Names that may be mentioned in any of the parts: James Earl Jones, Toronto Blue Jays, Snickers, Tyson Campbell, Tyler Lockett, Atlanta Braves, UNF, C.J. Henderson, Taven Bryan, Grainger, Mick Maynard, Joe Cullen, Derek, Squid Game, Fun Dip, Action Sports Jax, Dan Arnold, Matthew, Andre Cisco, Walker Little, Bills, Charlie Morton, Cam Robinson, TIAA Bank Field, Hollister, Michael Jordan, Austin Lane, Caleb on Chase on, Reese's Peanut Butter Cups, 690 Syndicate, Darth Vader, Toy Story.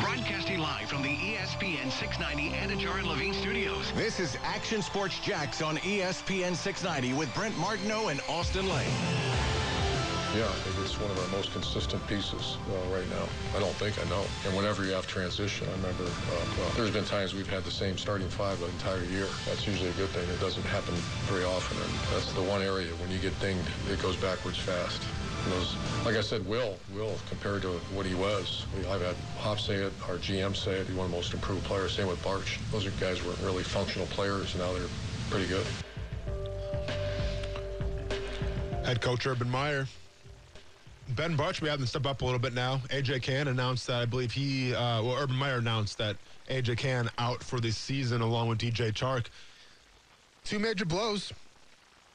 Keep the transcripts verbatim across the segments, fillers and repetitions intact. broadcasting live from the E S P N six ninety and Ajara Levine Studios. This is Action Sports Jax on E S P N six ninety with Brent Martineau and Austin Lane. Yeah, I think it's one of our most consistent pieces uh, right now. I don't think I know. And whenever you have transition, I remember uh, well, there's been times we've had the same starting five the entire year. That's usually a good thing. It doesn't happen very often. And that's the one area when you get dinged, it goes backwards fast. And those, like I said, Will, Will, compared to what he was, I've had Hop say it, our G M say it, he's one of the most improved players. Same with Bartch. Those are guys who weren't really functional players, and now they're pretty good. Head coach Urban Meyer. Ben Bartch, we have him step up a little bit now. A J. Cann announced that, I believe he, uh, well, Urban Meyer announced that A J. Cann out for this season along with D J. Chark. Two major blows.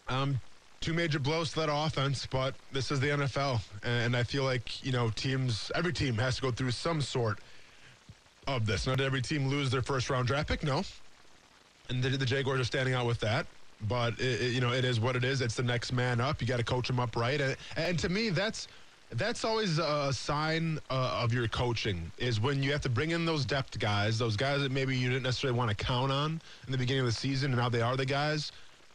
Um, two major blows to that offense, but this is the N F L. And I feel like, you know, teams, every team has to go through some sort of this. Not every team lose their first round draft pick, no. And the, the Jaguars are standing out with that. But, it, it, you know, it is what it is. It's the next man up. You got to coach them up right. And, and to me, that's... That's always a sign uh, of your coaching, is when you have to bring in those depth guys, those guys that maybe you didn't necessarily want to count on in the beginning of the season, and now they are the guys.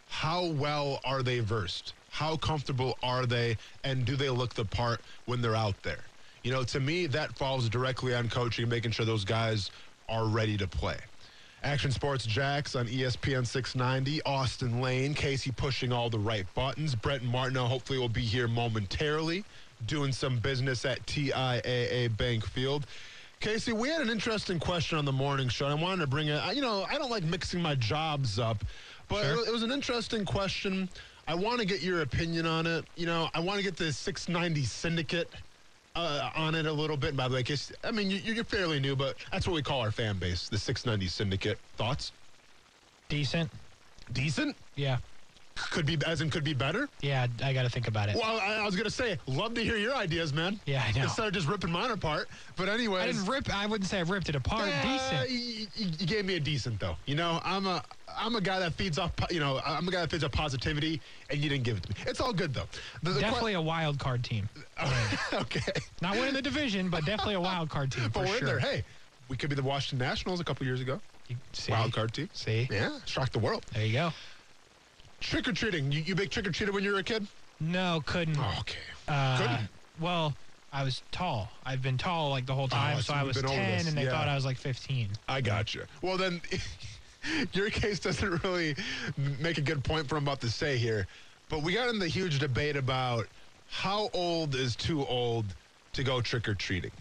How well are they versed? How comfortable are they? And do they look the part when they're out there? You know, to me, that falls directly on coaching, making sure those guys are ready to play. Action Sports Jax on E S P N six ninety. Austin Lane, Casey pushing all the right buttons. Brent Martineau hopefully will be here momentarily, doing some business at T I A A Bank Field. Casey, we had an interesting question on the morning show. I wanted to bring it. You know, I don't like mixing my jobs up, but sure. It was an interesting question. I want to get your opinion on it. You know, I want to get the six ninety Syndicate uh, on it a little bit. And by the way, Casey, I mean, you're fairly new, but that's what we call our fan base, the six ninety Syndicate. Thoughts? Decent. Decent? Yeah. Could be, as in could be better? Yeah, I got to think about it. Well, I, I was going to say, love to hear your ideas, man. Yeah, I know. Instead of just ripping mine apart. But anyways. I didn't rip, I wouldn't say I ripped it apart. Uh, decent. You, you gave me a decent, though. You know, I'm a, I'm a guy that feeds off, you know, I'm a guy that feeds off positivity, and you didn't give it to me. It's all good, though. The, the definitely qu- a wild card team. Okay. Not winning the division, but definitely a wild card team. But we're sure. in there. Hey, we could be the Washington Nationals a couple years ago. See? Wild card team. See? Yeah, shocked the world. There you go. Trick-or-treating. You, you big trick-or-treater when you were a kid? No, couldn't. Oh, okay. Uh, couldn't? Well, I was tall. I've been tall, like, the whole time, oh, so, so I was ten, and they yeah. thought I was, like, fifteen. I gotcha. Well, then, your case doesn't really make a good point for what I'm about to say here, but we got in the huge debate about how old is too old to go trick-or-treating.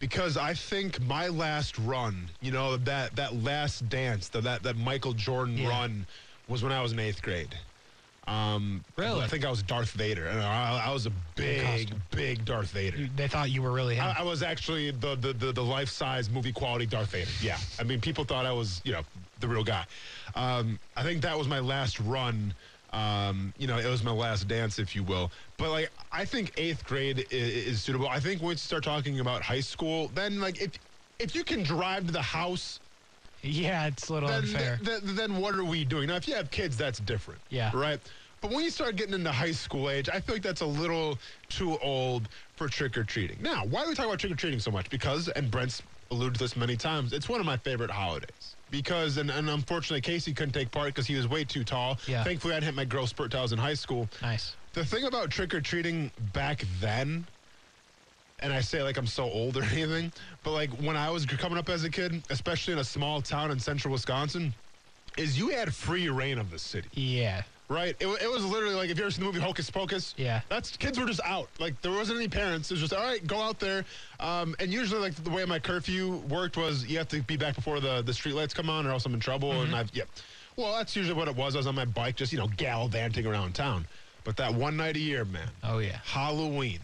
Because I think my last run, you know, that, that last dance, the, that, that Michael Jordan yeah. run was when I was in eighth grade. Um, really? I think I was Darth Vader. And I, I was a big, big Darth Vader. You, they thought you were really him. I, I was actually the, the, the, the life-size movie-quality Darth Vader. Yeah. I mean, people thought I was, you know, the real guy. Um, I think that was my last run. Um, you know, it was my last dance, if you will. But, like, I think eighth grade is, is suitable. I think once you start talking about high school, then, like, if if you can drive to the house... Yeah, it's a little then, unfair. Th- th- then what are we doing? Now, if you have kids, that's different. Yeah. Right? But when you start getting into high school age, I feel like that's a little too old for trick-or-treating. Now, why do we talk about trick-or-treating so much? Because, and Brent's alluded to this many times, it's one of my favorite holidays. Because, and, and unfortunately, Casey couldn't take part because he was way too tall. Yeah. Thankfully, I'd hit my growth spurt till I was in high school. Nice. The thing about trick-or-treating back then... And I say like I'm so old or anything, but like when I was coming up as a kid, especially in a small town in central Wisconsin, is you had free reign of the city. Yeah. Right? It, it was literally like, if you ever seen the movie Hocus Pocus, yeah, that's kids were just out. Like there wasn't any parents. It was just, all right, go out there. Um, and usually like the way my curfew worked was you have to be back before the, the street lights come on or else I'm in trouble. Mm-hmm. And I've, yeah. Well, that's usually what it was. I was on my bike just, you know, gallivanting around town. But that one night a year, man. Oh, yeah. Halloween.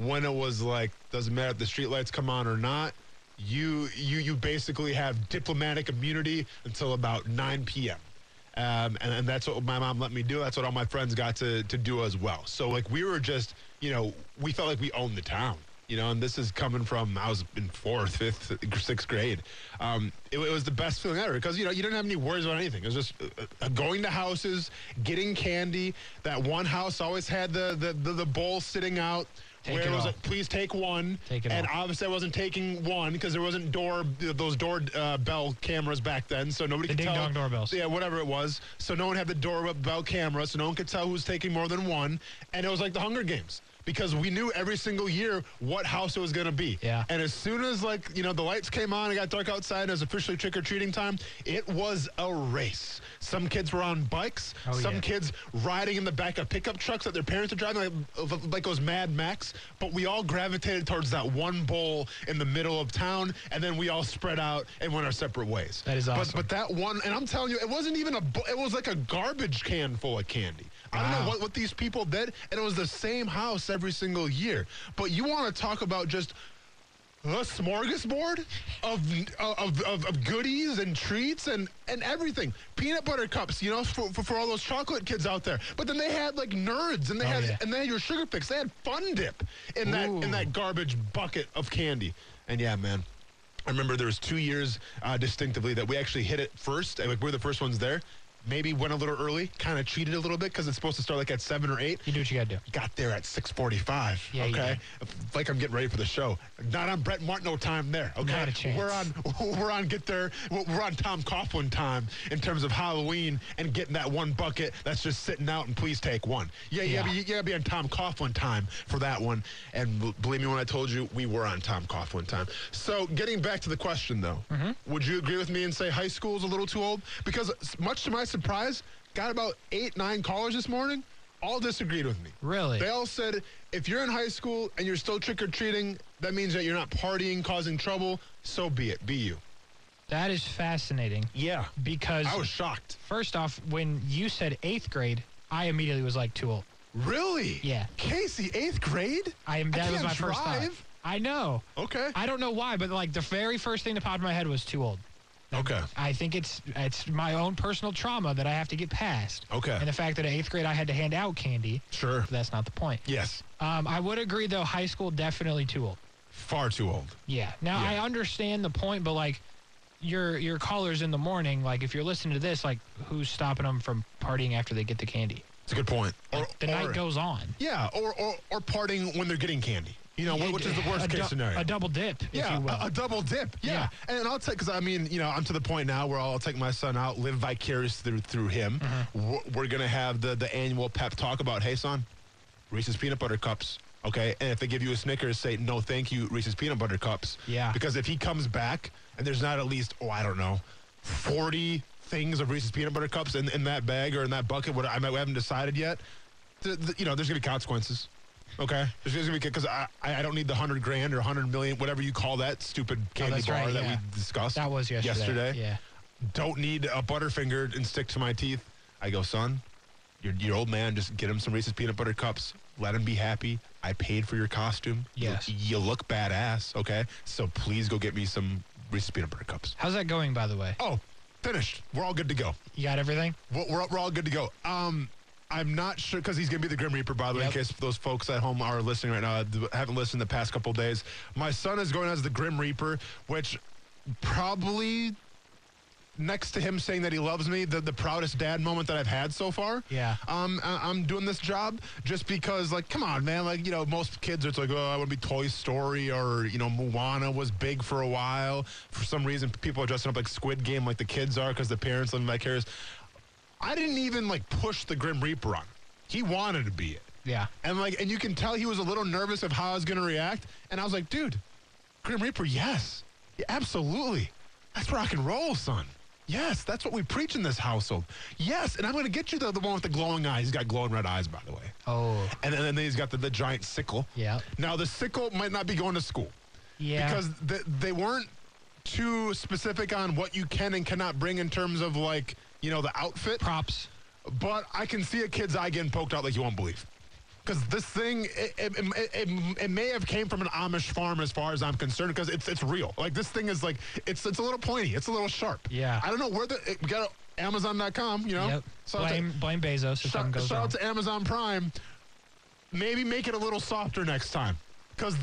When it was like, doesn't matter if the streetlights come on or not, you you you basically have diplomatic immunity until about nine p.m. Um, and, and that's what my mom let me do. That's what all my friends got to, to do as well. So, like, we were just, you know, we felt like we owned the town, you know, and this is coming from, I was in fourth, fifth, sixth grade. Um, it, it was the best feeling ever because, you know, you didn't have any worries about anything. It was just uh, going to houses, getting candy. That one house always had the the, the, the bowl sitting out. Take where it, it was off. A, please take one. Take it and off. Obviously I wasn't taking one because there wasn't door those door uh, bell cameras back then, so nobody the could tell. The ding-dong doorbells. Yeah, whatever it was. So no one had the door bell camera, so no one could tell who was taking more than one. And it was like the Hunger Games, because we knew every single year what house it was going to be. Yeah. And as soon as, like, you know, the lights came on, it got dark outside, and it was officially trick-or-treating time, it was a race. Some kids were on bikes. Oh, some yeah. kids riding in the back of pickup trucks that their parents were driving, like, like those Mad Max. But we all gravitated towards that one bowl in the middle of town, and then we all spread out and went our separate ways. That is awesome. But, but that one, and I'm telling you, it wasn't even a, it was like a garbage can full of candy. Wow. I don't know what, what these people did, and it was the same house every single year. But you want to talk about just the smorgasbord of of, of, of goodies and treats and, and everything. Peanut butter cups, you know, for, for, for all those chocolate kids out there. But then they had, like, Nerds, and they, oh, had, yeah. and they had your Sugar Picks. They had Fun Dip in that, in that garbage bucket of candy. And, yeah, man. I remember there was two years uh, distinctively that we actually hit it first. And, like, we were the first ones there. Maybe went a little early, kind of cheated a little bit because it's supposed to start like at seven or eight. You do what you got to do. Got there at six forty-five, yeah, okay? Like I'm getting ready for the show. Not on Brett Martineau time there, okay? Not a chance. We're on, we're on get there, we're on Tom Coughlin time in terms of Halloween and getting that one bucket that's just sitting out and please take one. Yeah, yeah, you got to be on Tom Coughlin time for that one. And believe me when I told you, we were on Tom Coughlin time. So getting back to the question, though, mm-hmm. would you agree with me and say high school's a little too old? Because much to my surprise, got about eight, nine callers this morning, all disagreed with me. Really? They all said, if you're in high school and you're still trick-or-treating, that means that you're not partying, causing trouble, so be it. Be you. That is fascinating. Yeah. Because I was shocked. First off, when you said eighth grade, I immediately was like, too old. Really? Yeah. Casey, eighth grade? I am. That I was my drive. First thought. I know. Okay. I don't know why, but like the very first thing that popped in my head was too old. Okay. I think it's it's my own personal trauma that I have to get past. Okay. And the fact that in eighth grade I had to hand out candy. Sure. That's not the point. Yes. Um, I would agree, though, high school definitely too old. Far too old. Yeah. Now, yeah. I understand the point, but, like, your your callers in the morning, like, if you're listening to this, like, who's stopping them from partying after they get the candy? That's a good point. Or, like, the or, night goes on. Yeah, or, or, or partying when they're getting candy. You know, yeah, which is the worst case scenario? A double dip, yeah, if you will. A, a double dip, yeah. yeah. And I'll take, because I mean, you know, I'm to the point now where I'll take my son out, live vicariously through, through him. Mm-hmm. We're, we're going to have the, the annual pep talk about, hey, son, Reese's Peanut Butter Cups, okay? And if they give you a Snickers, say, no, thank you, Reese's Peanut Butter Cups. Yeah. Because if he comes back and there's not at least, oh, I don't know, forty things of Reese's Peanut Butter Cups in, in that bag or in that bucket, what I, might, I haven't decided yet, the, the, you know, there's going to be consequences. Okay, because I I don't need the hundred grand or hundred million, whatever you call that stupid candy oh, bar right, that yeah. we discussed. That was yesterday. Yesterday, yeah. Don't need a Butterfinger and stick to my teeth. I go, son, your your old man, just get him some Reese's Peanut Butter Cups. Let him be happy. I paid for your costume. Yes, you, you look badass. Okay, so please go get me some Reese's Peanut Butter Cups. How's that going, by the way? Oh, finished. We're all good to go. You got everything? We're we're, we're all good to go. Um. I'm not sure, because he's going to be the Grim Reaper, by the way, yep. in case those folks at home are listening right now. I haven't listened the past couple days. My son is going as the Grim Reaper, which probably, next to him saying that he loves me, the, the proudest dad moment that I've had so far. Yeah. Um, I, I'm doing this job just because, like, come on, man. Like, you know, most kids are like, oh, I want to be Toy Story, or, you know, Moana was big for a while. For some reason, people are dressing up like Squid Game like the kids are because the parents live vicarious. I didn't even, like, push the Grim Reaper on him. He wanted to be it. Yeah. And, like, and you can tell he was a little nervous of how I was going to react. And I was like, dude, Grim Reaper, yes. Yeah, absolutely. That's rock and roll, son. Yes, that's what we preach in this household. Yes, and I'm going to get you the, the one with the glowing eyes. He's got glowing red eyes, by the way. Oh. And, and then he's got the, the giant sickle. Yeah. Now, the sickle might not be going to school. Yeah. Because the, they weren't too specific on what you can and cannot bring in terms of, like, you know, the outfit. Props. But I can see a kid's eye getting poked out like you won't believe. Because this thing, it, it, it, it, it may have came from an Amish farm as far as I'm concerned, because it's it's real. Like, this thing is, like, it's it's a little pointy. It's a little sharp. Yeah. I don't know where the, it, we got Amazon dot com, you know. Yep. So blame, to, blame Bezos if something goes wrong. Shout out to Amazon Prime. Maybe make it a little softer next time. Because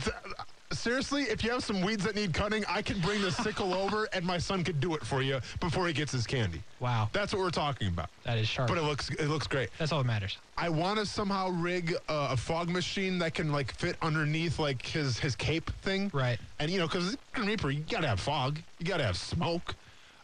seriously, if you have some weeds that need cutting, I can bring the sickle over and my son could do it for you before he gets his candy. Wow. That's what we're talking about. That is sharp. But it looks it looks great. That's all that matters. I want to somehow rig uh, a fog machine that can, like, fit underneath, like, his, his cape thing. Right. And, you know, because Grim Reaper, you got to have fog. You got to have smoke.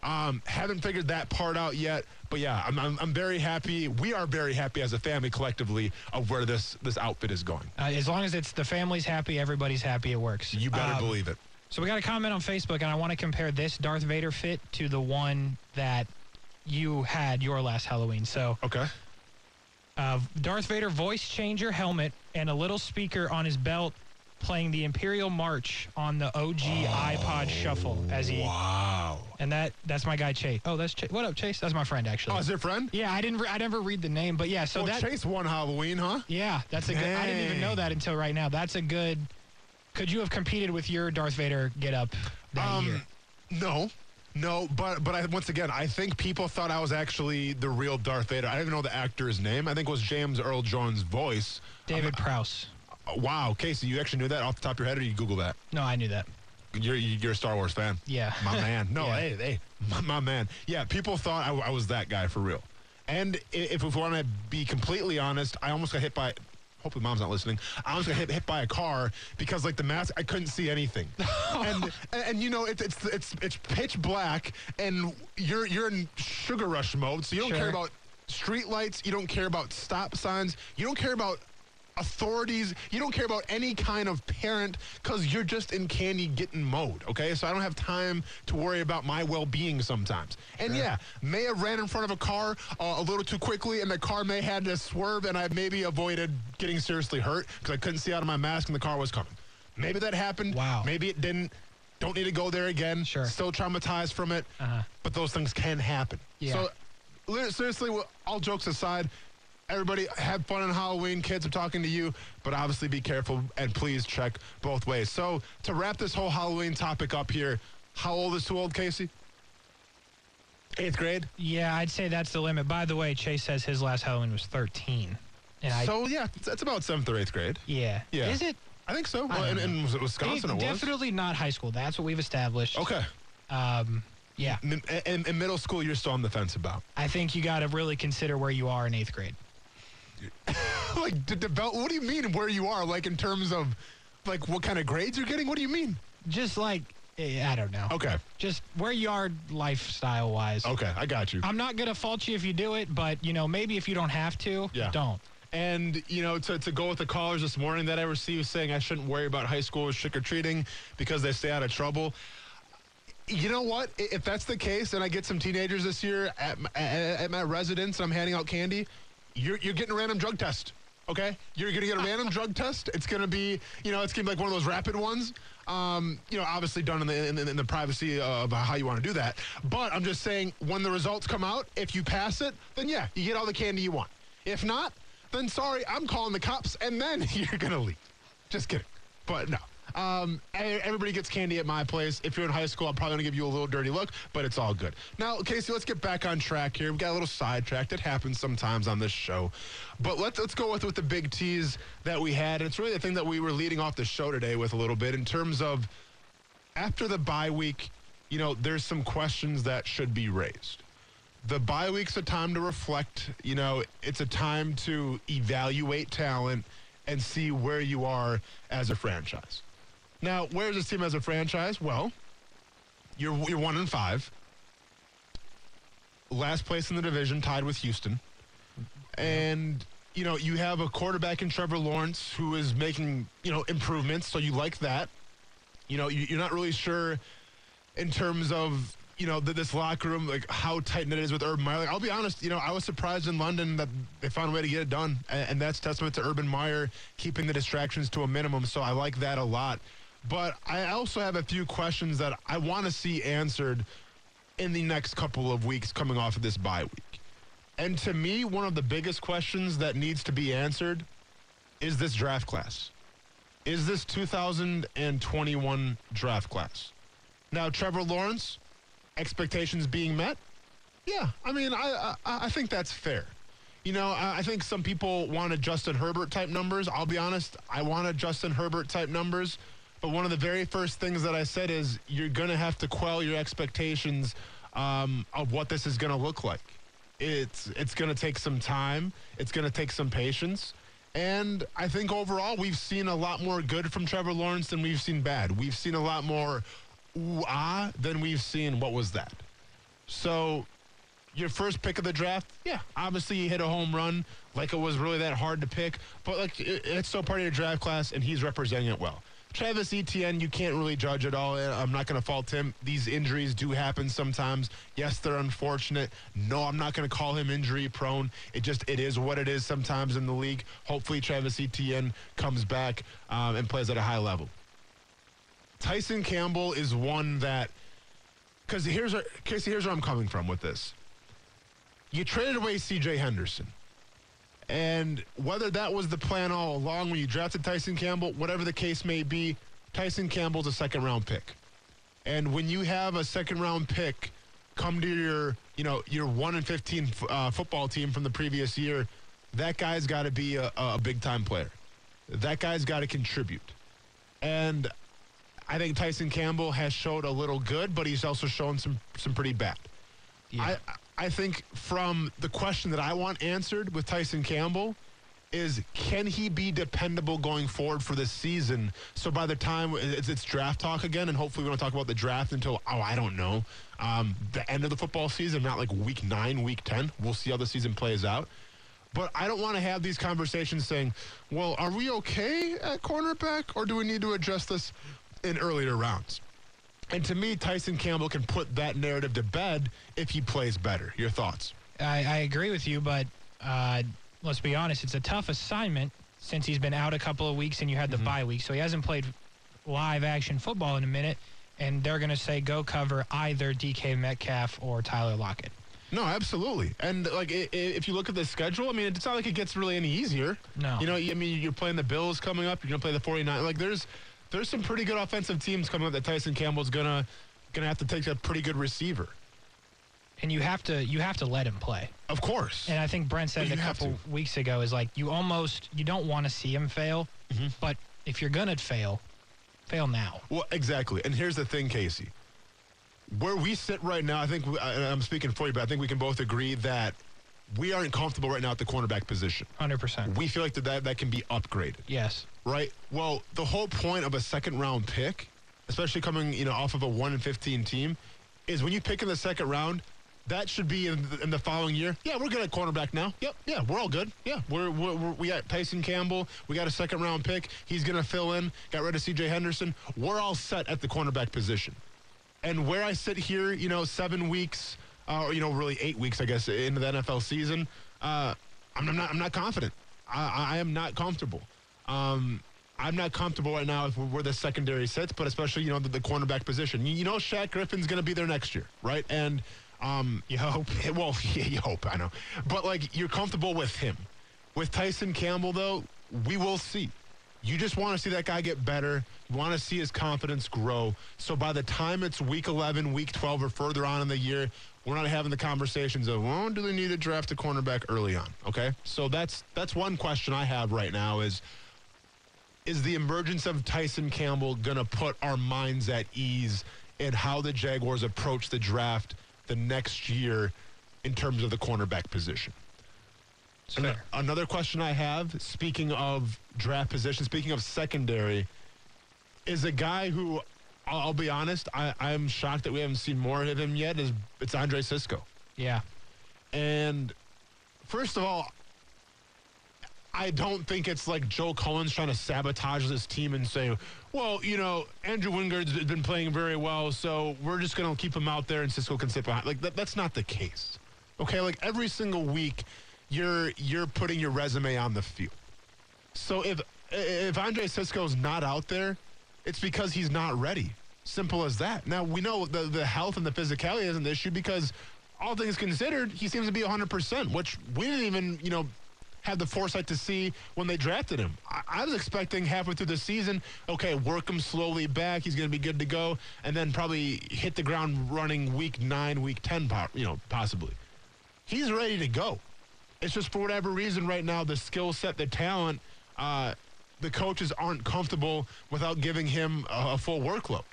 Um, haven't figured that part out yet. But, yeah, I'm, I'm I'm very happy. We are very happy as a family collectively of where this, this outfit is going. Uh, as long as it's the family's happy, everybody's happy, it works. You better um, believe it. So we got a comment on Facebook, and I want to compare this Darth Vader fit to the one that you had your last Halloween. So okay. Uh, Darth Vader voice changer helmet and a little speaker on his belt playing the Imperial March on the O G oh, iPod Shuffle as he... Wow. And that that's my guy, Chase. Oh, that's Chase. What up, Chase? That's my friend, actually. Oh, is your friend? Yeah, I didn't. Re- I never read the name, but yeah. So well, that Chase won Halloween, huh? Yeah, that's a Dang. good... I didn't even know that until right now. That's a good... Could you have competed with your Darth Vader get-up that um, year? No. No, but but I, once again, I think people thought I was actually the real Darth Vader. I don't even know the actor's name. I think it was James Earl Jones' voice. David um, Prowse. Wow, Casey, you actually knew that off the top of your head, or you Google that? No, I knew that. You're you're a Star Wars fan. Yeah. My man. No, yeah. hey, hey, my, my man. Yeah, people thought I, I was that guy for real. And if, if we want to be completely honest, I almost got hit by... Hopefully mom's not listening. I was going to get hit by a car because, like, the mask, I couldn't see anything. and, and, and, you know, it, it's it's it's pitch black, and you're you're in sugar rush mode, so you don't sure. care about street lights. You don't care about stop signs. You don't care about authorities. You don't care about any kind of parent because you're just in candy getting mode, okay? So I don't have time to worry about my well-being sometimes. And, sure. yeah, may have ran in front of a car uh, a little too quickly, and the car may have had to swerve, and I maybe avoided getting seriously hurt because I couldn't see out of my mask and the car was coming. Maybe that happened. Wow. Maybe it didn't. Don't need to go there again. Sure. Still traumatized from it. Uh-huh. But those things can happen. Yeah. So, seriously, all jokes aside, everybody, have fun on Halloween. Kids, I'm talking to you, but obviously be careful and please check both ways. So to wrap this whole Halloween topic up here, how old is too old, Casey? Eighth grade? Yeah, I'd say that's the limit. By the way, Chase says his last Halloween was thirteen. And so, I, yeah, that's about seventh or eighth grade. Yeah. yeah. Is it? I think so. Well, in, in Wisconsin it, it was. Definitely not high school. That's what we've established. Okay. Um... Yeah. In, in, in middle school, you're still on the fence about. I think you got to really consider where you are in eighth grade. Like, to develop, what do you mean where you are? Like, in terms of, like, what kind of grades you're getting? What do you mean? Just, like, I don't know. Okay. Just where you are lifestyle-wise. Okay, I got you. I'm not going to fault you if you do it, but, you know, maybe if you don't have to, yeah. don't. And, you know, to, to go with the callers this morning that I received saying I shouldn't worry about high schoolers trick-or-treating because they stay out of trouble. You know what? If that's the case, and I get some teenagers this year at my, at my residence, and I'm handing out candy, you're you're getting a random drug test. Okay, you're gonna get a random drug test. It's gonna be, you know, it's gonna be like one of those rapid ones. Um, you know, obviously done in the in, in the privacy of how you want to do that. But I'm just saying, when the results come out, if you pass it, then yeah, you get all the candy you want. If not, then sorry, I'm calling the cops, and then you're gonna leave. Just kidding. But no. Um, everybody gets candy at my place. If you're in high school, I'm probably going to give you a little dirty look, but it's all good. Now, Casey, let's get back on track here. We got a little sidetracked. That happens sometimes on this show. But let's let's go with, with the big tease that we had. And it's really the thing that we were leading off the show today with a little bit in terms of after the bye week, you know, there's some questions that should be raised. The bye week's a time to reflect. You know, it's a time to evaluate talent and see where you are as a franchise. Now, where's this team as a franchise? Well, you're you're one and five, last place in the division, tied with Houston, and you know you have a quarterback in Trevor Lawrence who is making you know improvements, so you like that. You know you, you're not really sure in terms of you know the, this locker room like how tight it is with Urban Meyer. Like, I'll be honest, you know I was surprised in London that they found a way to get it done, and, and that's testament to Urban Meyer keeping the distractions to a minimum. So I like that a lot. But I also have a few questions that I want to see answered in the next couple of weeks coming off of this bye week. And to me, one of the biggest questions that needs to be answered is this draft class. Is this two thousand twenty-one draft class? Now, Trevor Lawrence, expectations being met? Yeah, I mean, I I, I think that's fair. You know, I think some people want a Justin Herbert type numbers. I'll be honest, I want a Justin Herbert type numbers. But one of the very first things that I said is you're going to have to quell your expectations um, of what this is going to look like. It's, it's going to take some time. It's going to take some patience. And I think overall we've seen a lot more good from Trevor Lawrence than we've seen bad. We've seen a lot more ooh-ah than we've seen what was that. So your first pick of the draft, yeah, obviously he hit a home run, like it was really that hard to pick. But like it, it's still part of your draft class, and he's representing it well. Travis Etienne, you can't really judge at all. I'm not going to fault him. These injuries do happen sometimes. Yes, they're unfortunate. No, I'm not going to call him injury prone. It just, it is what it is sometimes in the league. Hopefully Travis Etienne comes back um, and plays at a high level. Tyson Campbell is one that, because here's, Casey, here's where I'm coming from with this. You traded away C J. Henderson. And whether that was the plan all along when you drafted Tyson Campbell, whatever the case may be, Tyson Campbell's a second-round pick. And when you have a second-round pick come to your, you know, your one and fifteen uh, football team from the previous year, that guy's got to be a, a big-time player. That guy's got to contribute. And I think Tyson Campbell has showed a little good, but he's also shown some some pretty bad. Yeah. I, I think from the question that I want answered with Tyson Campbell is, can he be dependable going forward for this season? So by the time it's, it's draft talk again, and hopefully we don't talk about the draft until, oh, I don't know, um, the end of the football season, not like week nine, week ten. We'll see how the season plays out. But I don't want to have these conversations saying, well, are we okay at cornerback, or do we need to address this in earlier rounds? And to me, Tyson Campbell can put that narrative to bed if he plays better. Your thoughts? I, I agree with you, but uh, let's be honest. It's a tough assignment since he's been out a couple of weeks and you had the mm-hmm. bye week. So he hasn't played live action football in a minute, and they're going to say go cover either D K Metcalf or Tyler Lockett. No, absolutely. And, like, it, it, if you look at the schedule, I mean, it's not like it gets really any easier. No. You know, I mean, you're playing the Bills coming up. You're going to play the forty-niners. Like, there's... There's some pretty good offensive teams coming up that Tyson Campbell's gonna gonna have to take a pretty good receiver. And you have to you have to let him play. Of course. And I think Brent said it a couple weeks ago is like you almost you don't want to see him fail, mm-hmm. but if you're gonna fail, fail now. Well, exactly. And here's the thing, Casey. Where we sit right now, I think we, I, I'm speaking for you, but I think we can both agree that we aren't comfortable right now at the cornerback position. one hundred percent. We feel like that that can be upgraded. Yes. Right? Well, the whole point of a second-round pick, especially coming you know off of a one and fifteen team, is when you pick in the second round, that should be in the, in the following year. Yeah, we're good at cornerback now. Yep, yeah, we're all good. Yeah, we're, we're, we're we got Tyson Campbell. We got a second-round pick. He's going to fill in. Got rid of C J. Henderson. We're all set at the cornerback position. And where I sit here, you know, seven weeks, uh, or, you know, really eight weeks, I guess, into the N F L season, uh, I'm, I'm not I'm not confident. I, I am not comfortable. Um, I'm not comfortable right now if we're, where the secondary sits, but especially, you know, the, the cornerback position. You, you know Shaq Griffin's going to be there next year, right? And um, you hope. Well, yeah, you hope, I know. But, like, you're comfortable with him. With Tyson Campbell, though, we will see. You just want to see that guy get better. You want to see his confidence grow. So by the time it's week eleven, week twelve, or further on in the year, we're not having the conversations of, well, do they need to draft a cornerback early on, okay? So that's that's one question I have right now is, is the emergence of Tyson Campbell going to put our minds at ease in how the Jaguars approach the draft the next year in terms of the cornerback position? So An- another question I have, speaking of draft position, speaking of secondary, is a guy who, I'll, I'll be honest, I, I'm shocked that we haven't seen more of him yet, is it's Andre Cisco. Yeah. And first of all, I don't think it's like Joe Cullen's trying to sabotage this team and say, well, you know, Andrew Wingard's been playing very well, so we're just going to keep him out there and Cisco can sit behind. Like, that, that's not the case. Okay, like, every single week you're you're putting your resume on the field. So if, if Andre Cisco's not out there, it's because he's not ready. Simple as that. Now, we know the, the health and the physicality isn't the issue because all things considered, he seems to be one hundred percent, which we didn't even, you know, had the foresight to see when they drafted him. I, I was expecting halfway through the season, okay, work him slowly back. He's going to be good to go, and then probably hit the ground running week nine, week ten, you know, possibly. He's ready to go. It's just for whatever reason right now, the skill set, the talent, uh, the coaches aren't comfortable without giving him a, a full workload.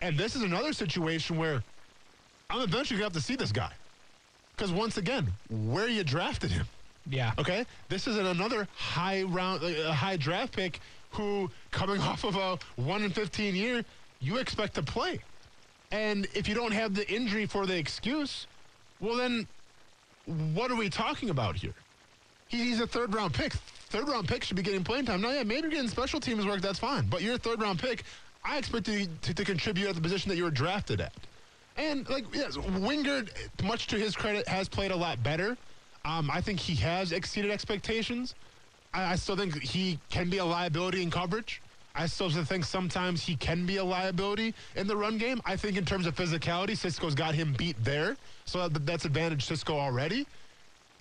And this is another situation where I'm eventually going to have to see this guy. Because once again, where you drafted him. Yeah. Okay? This is another high round, uh, high draft pick who, coming off of a one in fifteen year, you expect to play. And if you don't have the injury for the excuse, well then, what are we talking about here? He's a third-round pick. Third-round pick should be getting playing time. Now, yeah, maybe getting special teams work, that's fine. But you're a third-round pick. I expect you to, to contribute at the position that you were drafted at. And, like, yes, Wingard, much to his credit, has played a lot better. Um, I think he has exceeded expectations. I, I still think he can be a liability in coverage. I still think sometimes he can be a liability in the run game. I think in terms of physicality, Cisco's got him beat there. So that, that's advantage Cisco already.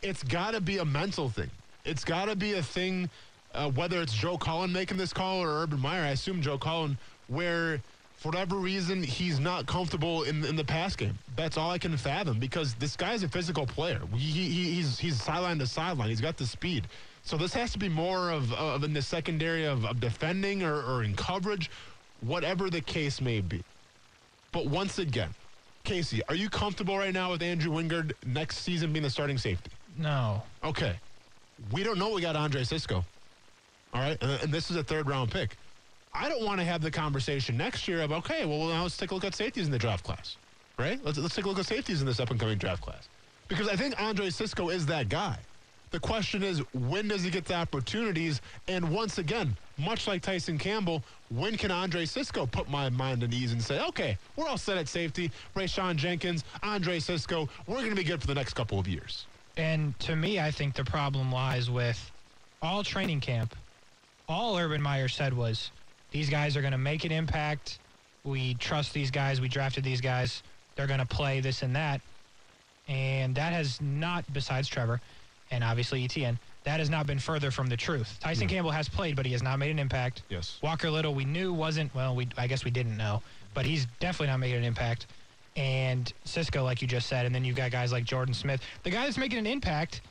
It's got to be a mental thing. It's got to be a thing, uh, whether it's Joe Cullen making this call or Urban Meyer, I assume Joe Cullen, where for whatever reason he's not comfortable in, in the pass game. That's all I can fathom, because this guy's a physical player. He, he, he's, he's sideline to sideline. He's got the speed. So this has to be more of, of in the secondary of, of defending or, or in coverage, whatever the case may be. But once again, Casey, are you comfortable right now with Andrew Wingard next season being the starting safety? No. Okay. We don't know we got Andre Cisco. All right? And, and this is a third-round pick. I don't want to have the conversation next year of, okay, well, now let's take a look at safeties in the draft class, right? Let's, let's take a look at safeties in this up-and-coming draft class. Because I think Andre Cisco is that guy. The question is, when does he get the opportunities? And once again, much like Tyson Campbell, when can Andre Cisco put my mind at ease and say, okay, we're all set at safety, Rayshawn Jenkins, Andre Cisco, we're going to be good for the next couple of years? And to me, I think the problem lies with all training camp. All Urban Meyer said was, these guys are going to make an impact. We trust these guys. We drafted these guys. They're going to play this and that. And that has not, besides Trevor, and obviously Etienne, that has not been further from the truth. Tyson no. Campbell has played, but he has not made an impact. Yes. Walker Little, we knew wasn't, well, we I guess we didn't know, but he's definitely not made an impact. And Cisco, like you just said, and then you've got guys like Jordan Smith. The guy that's making an impact,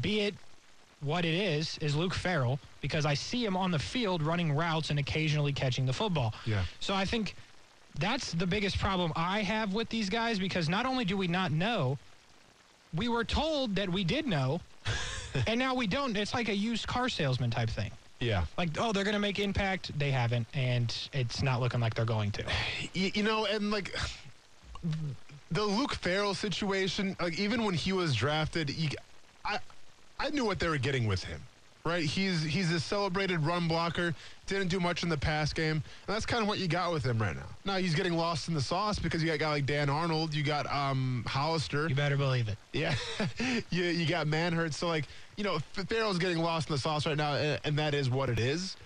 be it what it is, is Luke Farrell, because I see him on the field running routes and occasionally catching the football. Yeah. So I think that's the biggest problem I have with these guys, because not only do we not know, we were told that we did know, and now we don't. It's like a used car salesman type thing. Yeah. Like, oh, they're going to make impact. They haven't, and it's not looking like they're going to. You, you know, and, like, the Luke Farrell situation, like, even when he was drafted, he, I I knew what they were getting with him, right? He's, he's a celebrated run blocker, didn't do much in the pass game, and that's kind of what you got with him right now. Now he's getting lost in the sauce because you got a guy like Dan Arnold, you got um, Hollister. You better believe it. Yeah. you, you got Manhurts. So, like, you know, Farrell's getting lost in the sauce right now, and, and that is what it is.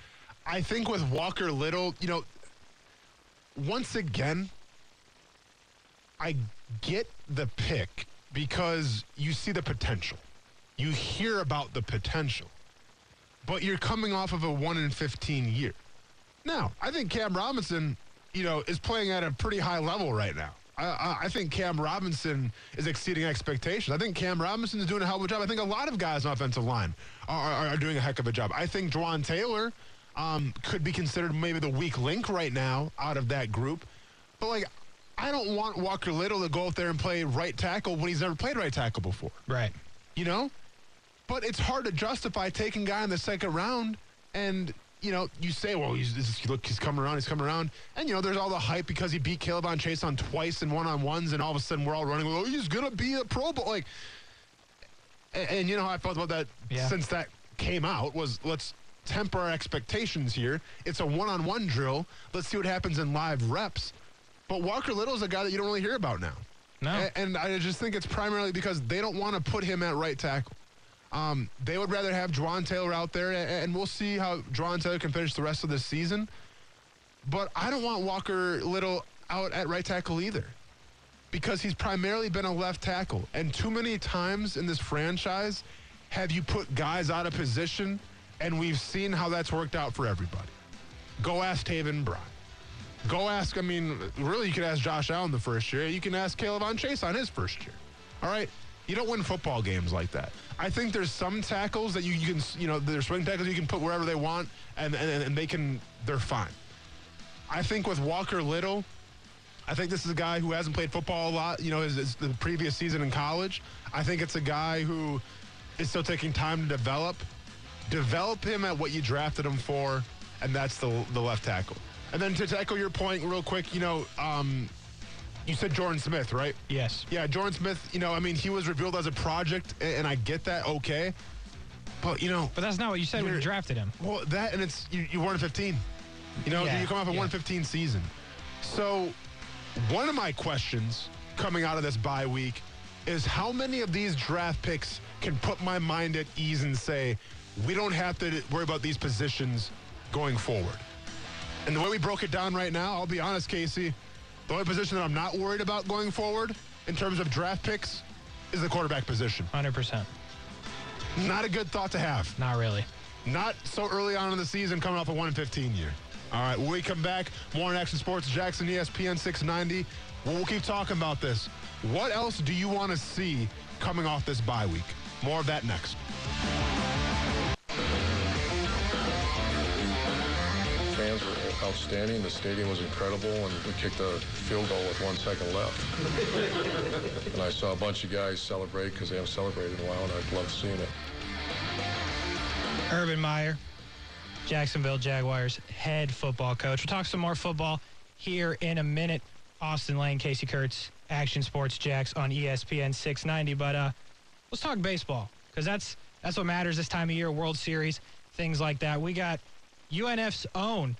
I think with Walker Little, you know, once again, I get the pick because you see the potential. You hear about the potential. But you're coming off of a one in fifteen year. Now, I think Cam Robinson, you know, is playing at a pretty high level right now. I, I, I think Cam Robinson is exceeding expectations. I think Cam Robinson is doing a hell of a job. I think a lot of guys on the offensive line are, are, are doing a heck of a job. I think Juwan Taylor um, could be considered maybe the weak link right now out of that group. But, like, I don't want Walker Little to go out there and play right tackle when he's never played right tackle before. Right. You know? But it's hard to justify taking guy in the second round and, you know, you say, well, he's, look, he's coming around, he's coming around. And, you know, there's all the hype because he beat Caleb on Chase on twice in one-on-ones, and all of a sudden we're all running, oh, he's going to be a Pro Bowl. Like, and, and you know how I felt about that yeah. since that came out was let's temper our expectations here. It's a one-on-one drill. Let's see what happens in live reps. But Walker Little is a guy that you don't really hear about now. No. A- and I just think it's primarily because they don't want to put him at right tackle. Um, they would rather have Juwan Taylor out there, and we'll see how Juwan Taylor can finish the rest of this season. But I don't want Walker Little out at right tackle either, because he's primarily been a left tackle. And too many times in this franchise have you put guys out of position, and we've seen how that's worked out for everybody. Go ask Taven Bryan. Go ask, I mean, really, you could ask Josh Allen the first year. You can ask Caleb on Chase on his first year. All right? You don't win football games like that. I think there's some tackles that you, you can, you know, there's swing tackles you can put wherever they want, and, and, and they can, they're fine. I think with Walker Little, I think this is a guy who hasn't played football a lot, you know, his, his, the previous season in college. I think it's a guy who is still taking time to develop. Develop him at what you drafted him for, and that's the, the left tackle. And then to tackle your point real quick, you know, um, you said Jordan Smith, right? Yes. Yeah, Jordan Smith, you know, I mean, he was revealed as a project, and I get that, okay. But, you know. But that's not what you said when you drafted him. Well, that, and it's, you, you weren't fifteen. You know, yeah, you come off a yeah. one fifteen season. So one of my questions coming out of this bye week is how many of these draft picks can put my mind at ease and say, we don't have to worry about these positions going forward. And the way we broke it down right now, I'll be honest, Casey, the only position that I'm not worried about going forward in terms of draft picks is the quarterback position. one hundred percent. Not a good thought to have. Not really. Not so early on in the season coming off a one fifteen year. All right, when we come back, more on Action Sports Jax, E S P N six ninety. We'll keep talking about this. What else do you want to see coming off this bye week? More of that next. Fans were outstanding. The stadium was incredible, and we kicked a field goal with one second left. And I saw a bunch of guys celebrate because they haven't celebrated in a while, and I'd love seeing it. Urban Meyer, Jacksonville Jaguars head football coach. We'll talk some more football here in a minute. Austin Lane, Casey Kurtz, Action Sports Jax on E S P N six ninety. But uh, let's talk baseball because that's, that's what matters this time of year, World Series, things like that. We got U N F's own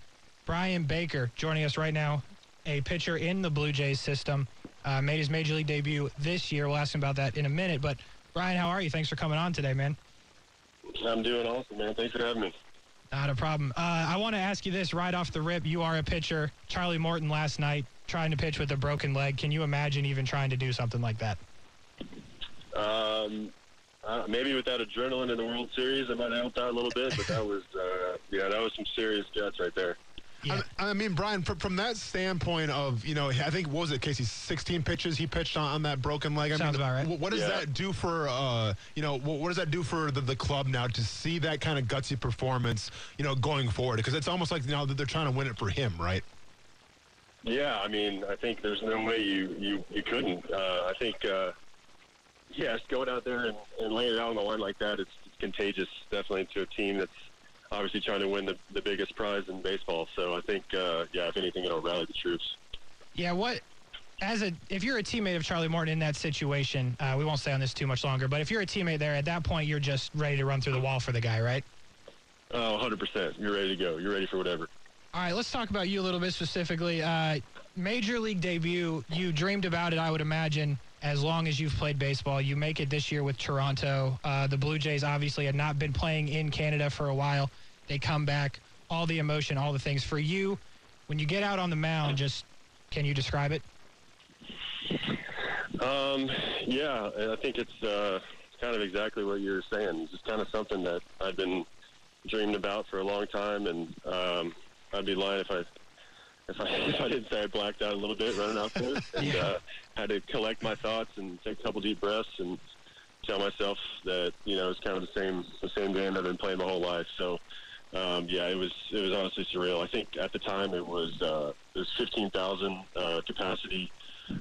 Brian Baker joining us right now, a pitcher in the Blue Jays system. Uh, made his Major League debut this year. We'll ask him about that in a minute. But, Brian, how are you? Thanks for coming on today, man. I'm doing awesome, man. Thanks for having me. Not a problem. Uh, I want to ask you this right off the rip. You are a pitcher. Charlie Morton last night trying to pitch with a broken leg. Can you imagine even trying to do something like that? Um, uh, maybe without adrenaline in the World Series, it might have helped out a little bit, but that was, uh, yeah, that was some serious guts right there. Yeah. I, I mean, Brian, from, from that standpoint of, you know, I think, what was it, Casey, sixteen pitches he pitched on, on that broken leg? I Sounds mean, about right. What does yeah. that do for, uh, you know, what, what does that do for the, the club now to see that kind of gutsy performance, you know, going forward? Because it's almost like, you know, they're trying to win it for him, right? Yeah, I mean, I think there's no way you, you, you couldn't. Uh, I think, uh, yes, going out there and, and laying it out on the line like that, it's, it's contagious, definitely, to a team that's obviously trying to win the, the biggest prize in baseball. So I think, uh, yeah, if anything, it'll rally the troops. Yeah, what, as a, if you're a teammate of Charlie Morton in that situation, uh, we won't stay on this too much longer, but if you're a teammate there, at that point, you're just ready to run through the wall for the guy, right? Oh, one hundred percent. You're ready to go. You're ready for whatever. All right, let's talk about you a little bit specifically. Uh, Major League debut, you dreamed about it, I would imagine, as long as you've played baseball. You make it this year with Toronto. Uh, the Blue Jays obviously had not been playing in Canada for a while. They come back, all the emotion, all the things. For you, when you get out on the mound, just can you describe it? Um, yeah, I think it's, uh, it's kind of exactly what you're saying. It's just kind of something that I've been dreamed about for a long time, and um, – I'd be lying if I, if I if I didn't say I blacked out a little bit running out there and yeah. uh, had to collect my thoughts and take a couple deep breaths and tell myself that, you know, it's kind of the same the same band I've been playing my whole life. So um, yeah, it was it was honestly surreal. I think at the time it was uh, it was fifteen thousand uh, capacity.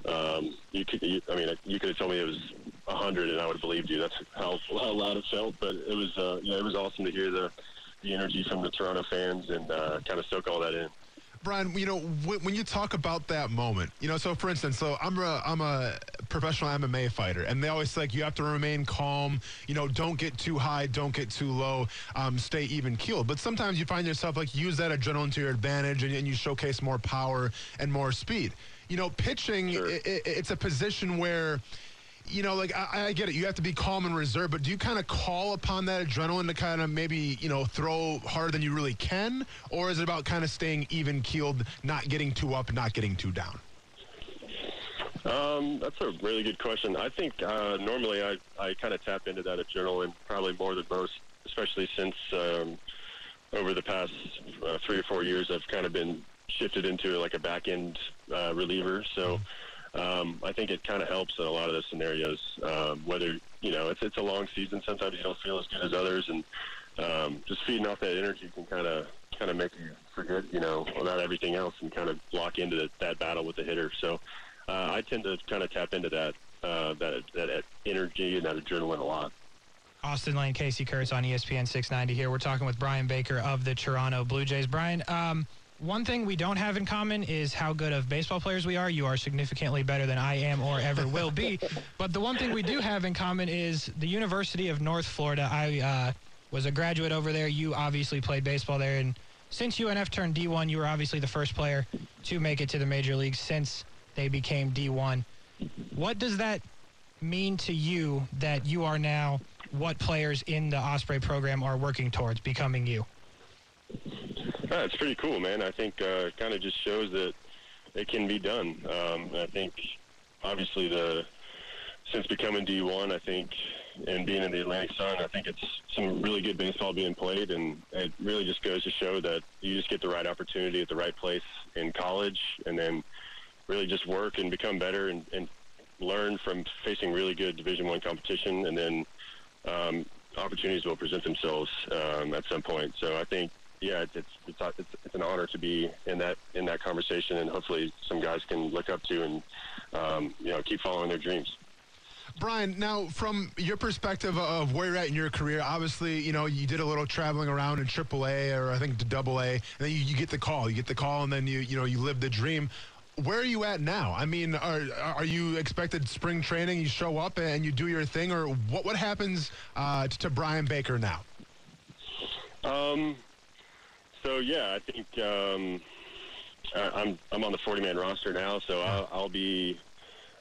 Um, you could you, I mean you could have told me it was one hundred and I would have believed you. That's how, how loud it felt. But it was uh, yeah, it was awesome to hear the. the energy from the Toronto fans and uh, kind of soak all that in. Brian, you know, w- when you talk about that moment, you know, so for instance, so I'm a, I'm a professional M M A fighter, and they always say, like, you have to remain calm, you know, don't get too high, don't get too low, um, stay even-keeled. But sometimes you find yourself, like, use that adrenaline to your advantage, and, and you showcase more power and more speed. You know, pitching, sure. it, it, it's a position where, you know, like, I, I get it. You have to be calm and reserved, but do you kind of call upon that adrenaline to kind of maybe, you know, throw harder than you really can? Or is it about kind of staying even-keeled, not getting too up, not getting too down? Um, that's a really good question. I think uh, normally I, I kind of tap into that adrenaline probably more than most, especially since um, over the past uh, three or four years I've kind of been shifted into like a back-end uh, reliever. So... Mm-hmm. um, I think it kind of helps in a lot of those scenarios. Um, whether, you know, it's it's a long season, sometimes you don't feel as good as others, and um, just feeding off that energy can kind of kind of make you forget, you know, about everything else and kind of lock into the, that battle with the hitter. So uh, I tend to kind of tap into that, uh, that that energy and that adrenaline a lot. Austin Lane, Casey Kurtz on E S P N six ninety here. We're talking with Brian Baker of the Toronto Blue Jays. Brian, um, one thing we don't have in common is how good of baseball players we are. You are significantly better than I am or ever will be. But the one thing we do have in common is the University of North Florida. I uh, was a graduate over there. You obviously played baseball there. And since U N F turned D one, you were obviously the first player to make it to the major leagues since they became D one. What does that mean to you that you are now – what players in the Osprey program are working towards becoming you? Uh, it's pretty cool, man. I think uh, it kind of just shows that it can be done. Um, I think, obviously, the since becoming D one, I think, and being in the Atlantic Sun, I think it's some really good baseball being played, and it really just goes to show that you just get the right opportunity at the right place in college, and then really just work and become better and, and learn from facing really good Division I competition, and then Um, opportunities will present themselves um, at some point. So I think, yeah, it's it's, it's it's it's an honor to be in that in that conversation, and hopefully some guys can look up to and um, you know, keep following their dreams. Brian, now from your perspective of where you're at in your career, obviously, you know, you did a little traveling around in triple A or I think double A, and then you, you get the call, you get the call, and then you you know you live the dream. Where are you at now? I mean, are are you expected spring training, you show up and you do your thing, or what, what happens uh, to Brian Baker now? Um, so, yeah, I think um, I, I'm I'm on the forty-man roster now, so I'll, I'll be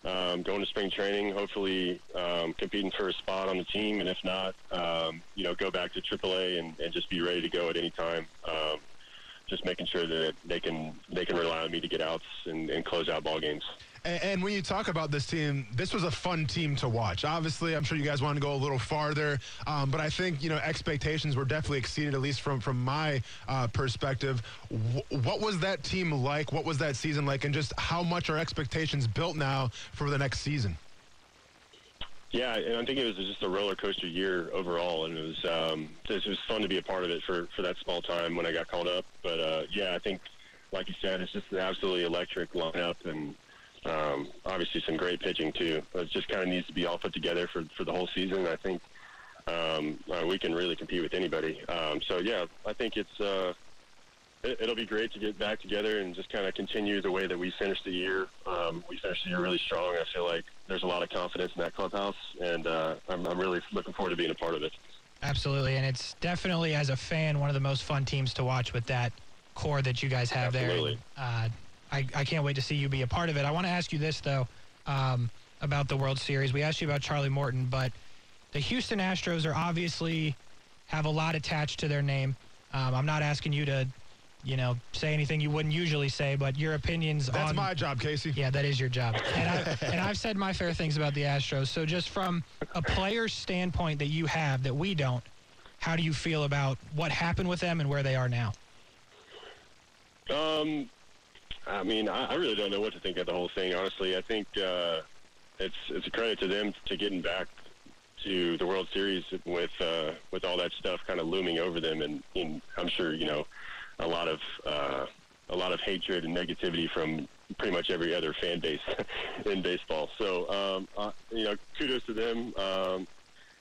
um, going to spring training, hopefully um, competing for a spot on the team, and if not, um, you know, go back to triple A and, and just be ready to go at any time. Um, just making sure that they can they can rely on me to get outs and, and close out ball games. And, and when you talk about this team, this was a fun team to watch. Obviously, I'm sure you guys wanted to go a little farther, um, but I think, you know, expectations were definitely exceeded, at least from, from my uh, perspective. W- what was that team like? What was that season like? And just how much are expectations built now for the next season? Yeah, and I think it was just a roller coaster year overall, and it was um, it was fun to be a part of it for, for that small time when I got called up. But uh, yeah, I think, like you said, it's just an absolutely electric lineup, and um, obviously some great pitching too. It just kind of needs to be all put together for, for the whole season. I think um, uh, we can really compete with anybody. Um, so yeah, I think it's uh, it, it'll be great to get back together and just kind of continue the way that we finished the year. Um, we finished the year really strong. I feel like there's a lot of confidence in that clubhouse, and uh, I'm, I'm really looking forward to being a part of it. Absolutely, and it's definitely, as a fan, one of the most fun teams to watch with that core that you guys have Absolutely. there. Uh, I, I can't wait to see you be a part of it. I want to ask you this, though, um, about the World Series. We asked you about Charlie Morton, but the Houston Astros are obviously have a lot attached to their name. Um, I'm not asking you to, you know, say anything you wouldn't usually say, but your opinions That's on... That's my job, Casey. Yeah, that is your job. And, I, and I've said my fair things about the Astros. So just from a player's standpoint that you have that we don't, how do you feel about what happened with them and where they are now? Um, I mean, I, I really don't know what to think of the whole thing, honestly. I think uh, it's it's a credit to them to getting back to the World Series with, uh, with all that stuff kind of looming over them. And, and I'm sure, you know, a lot of uh, a lot of hatred and negativity from pretty much every other fan base in baseball. So, um, uh, you know, kudos to them. Um,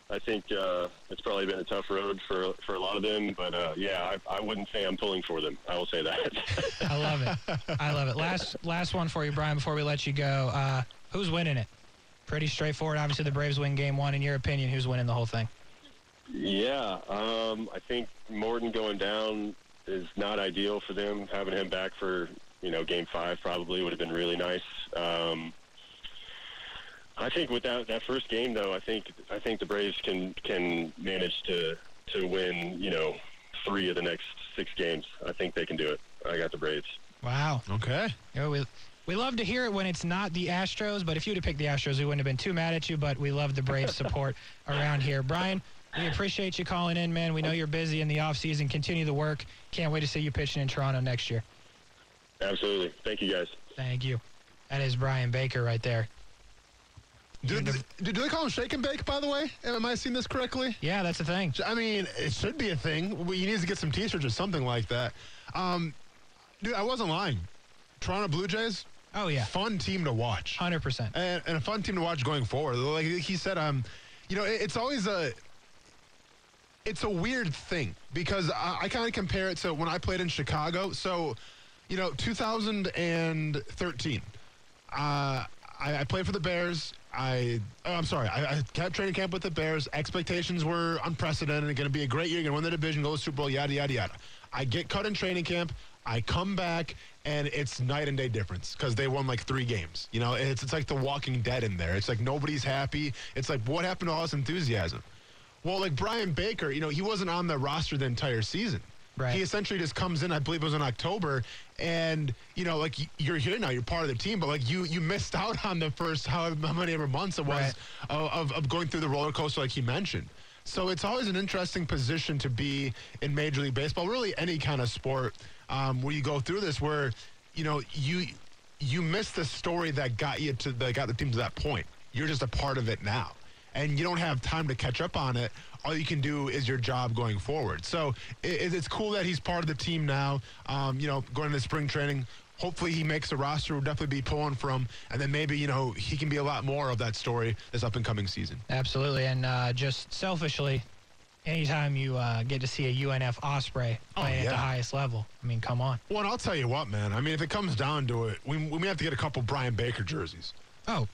I think uh, it's probably been a tough road for for a lot of them, but uh, yeah, I, I wouldn't say I'm pulling for them. I will say that. I love it. I love it. Last last one for you, Brian, before we let you go. Uh, who's winning it? Pretty straightforward. Obviously, the Braves win game one. In your opinion, who's winning the whole thing? Yeah, um, I think Morton going down is not ideal for them. Having him back for, you know, game five probably would have been really nice. Um, I think with that, that first game, though, I think I think the Braves can can manage to to win, you know, three of the next six games. I think they can do it. I got the Braves. Wow. Okay. You know, we we love to hear it when it's not the Astros, but if you'd have picked the Astros, we wouldn't have been too mad at you, but we love the Braves support around here. Brian, we appreciate you calling in, man. We know you're busy in the offseason. Continue the work. Can't wait to see you pitching in Toronto next year. Absolutely. Thank you, guys. Thank you. That is Brian Baker right there. Do, do, do they call him shake and bake, by the way? Am I seeing this correctly? Yeah, that's a thing. I mean, it should be a thing. We need to get some T-shirts or something like that. Um, dude, I wasn't lying. Toronto Blue Jays, oh, yeah, fun team to watch. one hundred percent. And, and a fun team to watch going forward. Like he said, um, you know, it, it's always a – it's a weird thing because I, I kind of compare it to when I played in Chicago. So, you know, two thousand thirteen, uh, I, I played for the Bears – I, oh, I'm sorry, I, I kept training camp with the Bears. Expectations were unprecedented. Going to be a great year. Going to win the division, go to the Super Bowl, yada, yada, yada. I get cut in training camp. I come back, and it's night and day difference because they won, like, three games. You know, it's, it's like the Walking Dead in there. It's like nobody's happy. It's like, what happened to all this enthusiasm? Well, like Brian Baker, you know, he wasn't on the roster the entire season. Right. He essentially just comes in, I believe it was in October, and, you know, like, you're here now, you're part of the team, but, like, you you missed out on the first however many ever months it was right. of, of going through the roller coaster like he mentioned. So it's always an interesting position to be in Major League Baseball, really any kind of sport um, where you go through this where, you know, you you miss the story that got you to the, got the team to that point. You're just a part of it now, and you don't have time to catch up on it. All you can do is your job going forward. So it, it's cool that he's part of the team now, um, you know, going into spring training. Hopefully he makes a roster we'll definitely be pulling from, and then maybe, you know, he can be a lot more of that story this up-and-coming season. Absolutely, and uh, just selfishly, anytime you uh, get to see a U N F Osprey playing oh, yeah. at the highest level, I mean, come on. Well, and I'll tell you what, man. I mean, if it comes down to it, we, we may have to get a couple Brian Baker jerseys. Oh,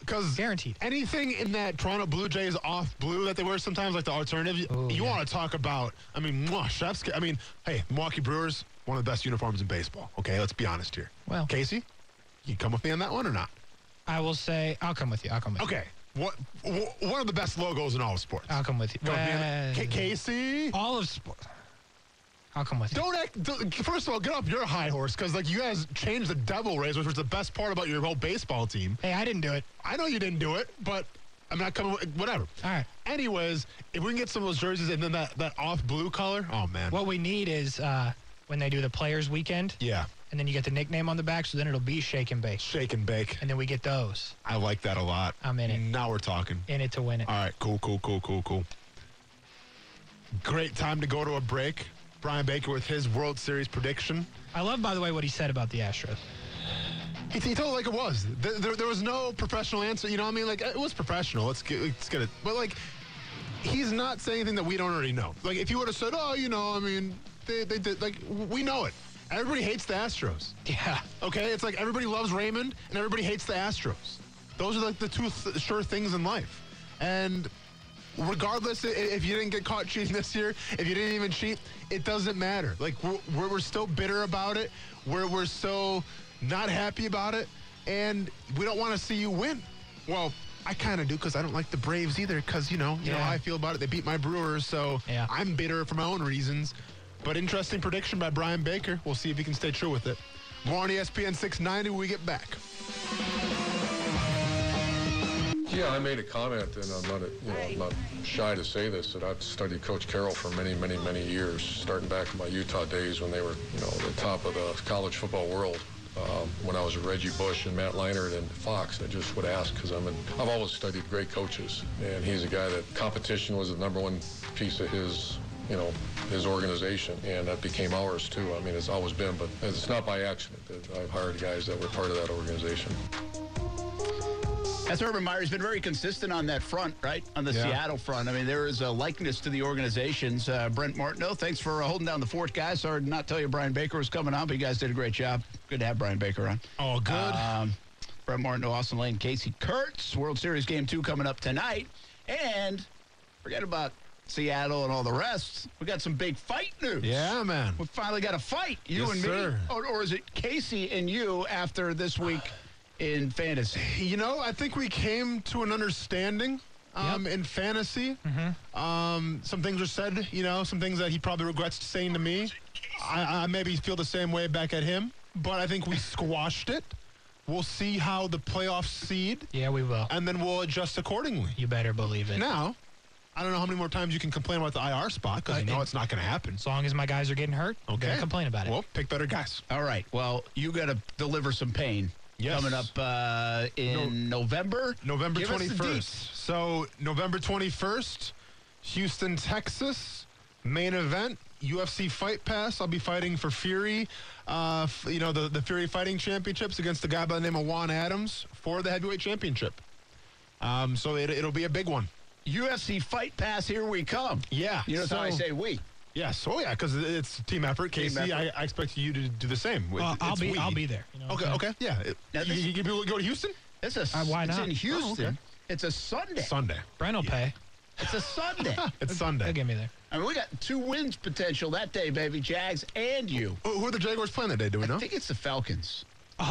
because guaranteed anything in that Toronto Blue Jays off blue that they wear sometimes, like the alternative, Ooh, you yeah. want to talk about, I mean, mwah, chef's I mean, hey, Milwaukee Brewers, one of the best uniforms in baseball. Okay, let's be honest here. Well, Casey, you come with me on that one or not? I will say, I'll come with you. I'll come with okay. you. Okay. What, what, one of the best logos in all of sports. I'll come with you. Come well, with the, Casey? All of sports. I'll come with you. Don't act. Don't, first of all, get off your high horse because, like, you guys changed the devil rays, which was the best part about your whole baseball team. Hey, I didn't do it. I know you didn't do it, but I'm not coming. Whatever. All right. Anyways, if we can get some of those jerseys and then that, that off blue color, oh man. What we need is uh, when they do the Players Weekend. Yeah. And then you get the nickname on the back, so then it'll be Shake and Bake. Shake and Bake. And then we get those. I like that a lot. I'm in it. Now we're talking. In it to win it. All right. Cool. Cool. Cool. Cool. Cool. Great time to go to a break. Brian Baker with his World Series prediction. I love, by the way, what he said about the Astros. He, he told it like it was. There, there, there was no professional answer. You know what I mean? Like, it was professional. Let's get, let's get it. But, like, he's not saying anything that we don't already know. Like, if you would have said, oh, you know, I mean, they, they did. Like, we know it. Everybody hates the Astros. Yeah. Okay? It's like everybody loves Raymond and everybody hates the Astros. Those are, like, the two th- sure things in life. And regardless, if you didn't get caught cheating this year, if you didn't even cheat, it doesn't matter. Like, we're, we're still bitter about it. We're, we're so not happy about it. And we don't want to see you win. Well, I kind of do because I don't like the Braves either because, you know, you yeah. know how I feel about it. They beat my Brewers, so yeah. I'm bitter for my own reasons. But interesting prediction by Brian Baker. We'll see if he can stay true with it. More on E S P N six ninety when we get back. Yeah, I made a comment, and I'm not, you know, I'm not shy to say this, that I've studied Coach Carroll for many, many, many years, starting back in my Utah days when they were, you know, the top of the college football world. Um, when I was Reggie Bush and Matt Leinart and Fox, I just would ask because I'm in, I've always studied great coaches, and he's a guy that competition was the number one piece of his, you know, his organization, and that became ours too. I mean, it's always been, but it's not by accident that I've hired guys that were part of that organization. As Urban Meyer, he's been very consistent on that front, right? On the yeah. Seattle front. I mean, there is a likeness to the organizations. Uh, Brent Martineau, thanks for uh, holding down the fort, guys. Sorry to not tell you Brian Baker was coming on, but you guys did a great job. Good to have Brian Baker on. Oh, good. Um, Brent Martineau, Austin Lane, Casey Kurtz. World Series Game two coming up tonight. And forget about Seattle and all the rest. We got some big fight news. Yeah, man. We finally got a fight, you yes, and me. Sir. Or, or is it Casey and you after this week? In fantasy. You know, I think we came to an understanding um, yep. in fantasy. Mm-hmm. Um, some things were said, you know, some things that he probably regrets saying to me. I, I maybe feel the same way back at him, but I think we squashed it. We'll see how the playoffs seed. Yeah, we will. And then we'll adjust accordingly. You better believe it. Now, I don't know how many more times you can complain about the I R spot because you know it's not going to happen. As long as my guys are getting hurt, okay. Complain about it. Well, pick better guys. All right. Well, you got to deliver some pain. Yes. Coming up uh, in no, November. November twenty-first. So November twenty-first, Houston, Texas, main event, U F C Fight Pass. I'll be fighting for Fury, uh, f- you know, the, the Fury Fighting Championships against the guy by the name of Juan Adams for the heavyweight championship. Um, so it, it'll be a big one. U F C Fight Pass, here we come. Yeah. You know, so I say we. Yes. Oh, yeah, because it's a team effort. Casey, I, I expect you to do the same. Well, it's I'll be we. I'll be there. You know, okay, so. okay, yeah. Now, this, you, you people go to Houston? It's a, uh, why not? It's in Houston. Oh, okay. It's a Sunday. Sunday. Brian will yeah. pay. It's a Sunday. It's Sunday. They'll get me there. I mean, we got two wins potential that day, baby. Jags and you. Who, who are the Jaguars playing that day? Do we know? I think it's the Falcons. Oh,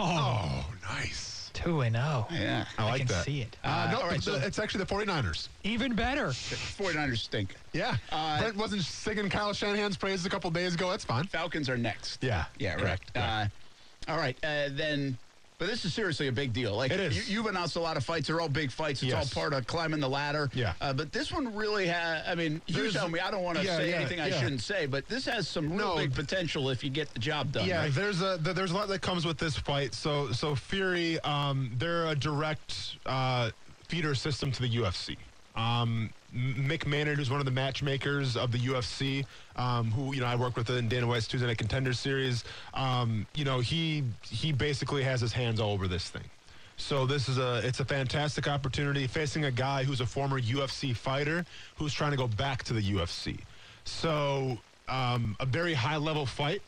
oh nice. two and oh Yeah, I, I like can that. see it. Uh, no, all right, the, so it's actually the forty-niners. Even better. The forty-niners stink. Yeah. Uh, Brent wasn't singing Kyle Shanahan's praises a couple days ago. That's fine. Falcons are next. Yeah. Yeah, correct. Right. Yeah. Uh, all right, uh, then, but this is seriously a big deal. Like, it is. You, you've announced a lot of fights. They're all big fights. It's yes. all part of climbing the ladder. Yeah. Uh, but this one really has, I mean, There's, you tell me, I don't want to yeah, say yeah, anything yeah. I shouldn't say, but this has some real no. big potential if you get the job done. Yeah, right? there's a there's a lot that comes with this fight. So so Fury, um, they're a direct uh, feeder system to the U F C. Um, Mick Maynard, who's one of the matchmakers of the U F C, um, who, you know, I work with in Dana White's Tuesday Night Contender Series, um, you know, he he basically has his hands all over this thing. So this is a, it's a fantastic opportunity facing a guy who's a former U F C fighter who's trying to go back to the U F C. So um, a very high-level fight.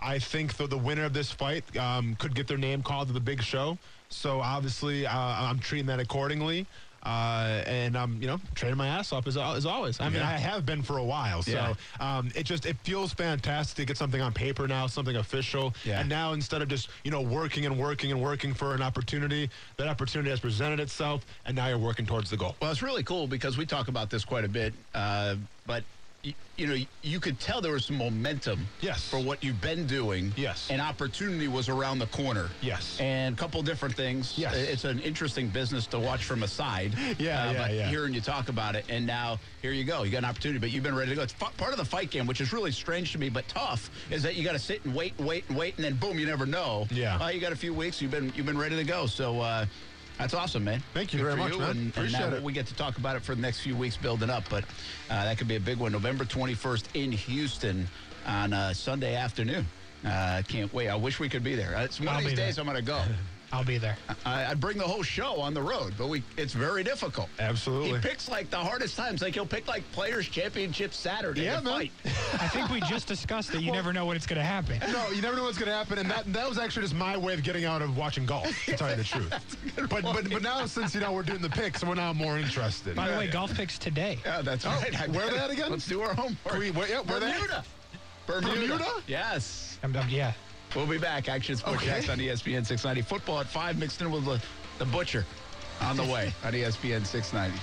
I think the, the winner of this fight um, could get their name called to the big show. So obviously uh, I'm treating that accordingly. Uh, and I'm, um, you know, training my ass off as, as always. I yeah. mean, I have been for a while, so yeah. um, it just, it feels fantastic to get something on paper now, something official. Yeah. And now instead of just, you know, working and working and working for an opportunity, that opportunity has presented itself, and now you're working towards the goal. Well, it's really cool because we talk about this quite a bit, uh, but You, you know, you could tell there was some momentum yes. for what you've been doing. Yes. And opportunity was around the corner. Yes. And a couple different things. Yes. It's an interesting business to watch from a side. yeah, uh, yeah, but yeah. Hearing you talk about it, and now here you go. You got an opportunity, but you've been ready to go. It's f- part of the fight game, which is really strange to me, but tough, is that you got to sit and wait, wait, and wait, and then boom, you never know. Yeah. Uh, you got a few weeks. You've been you've been ready to go. So. Uh, That's awesome, man. Thank you Good very much, you. man. And, Appreciate and now it. We get to talk about it for the next few weeks building up, but uh, that could be a big one. November twenty-first in Houston on uh, Sunday afternoon. Uh, can't wait. I wish we could be there. It's one I'll of these days there. I'm going to go. I'll be there. I, I bring the whole show on the road, but we it's very difficult. Absolutely. He picks, like, the hardest times. Like, he'll pick, like, Players' Championship Saturday yeah, to man. fight. I think we just discussed that you well, never know when it's going to happen. No, you never know what's going to happen, and that that was actually just my way of getting out of watching golf, to tell you the truth. but, but but now, since, you know, we're doing the picks, we're now more interested. By the yeah, way, yeah. golf picks today. Yeah, that's oh, right. I where that again? Let's do our homework. We, where, yeah, where Bermuda. Bermuda. Bermuda? Yes. I'm done, yeah. We'll be back. Action Sports Jax okay. on E S P N six ninety. Football at five, mixed in with the, the Butcher on the way on E S P N six ninety.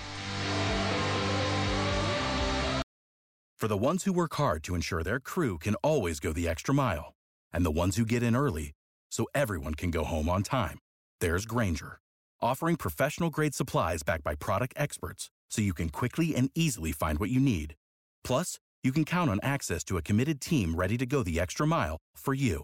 For the ones who work hard to ensure their crew can always go the extra mile, and the ones who get in early so everyone can go home on time, there's Grainger, offering professional-grade supplies backed by product experts so you can quickly and easily find what you need. Plus, you can count on access to a committed team ready to go the extra mile for you.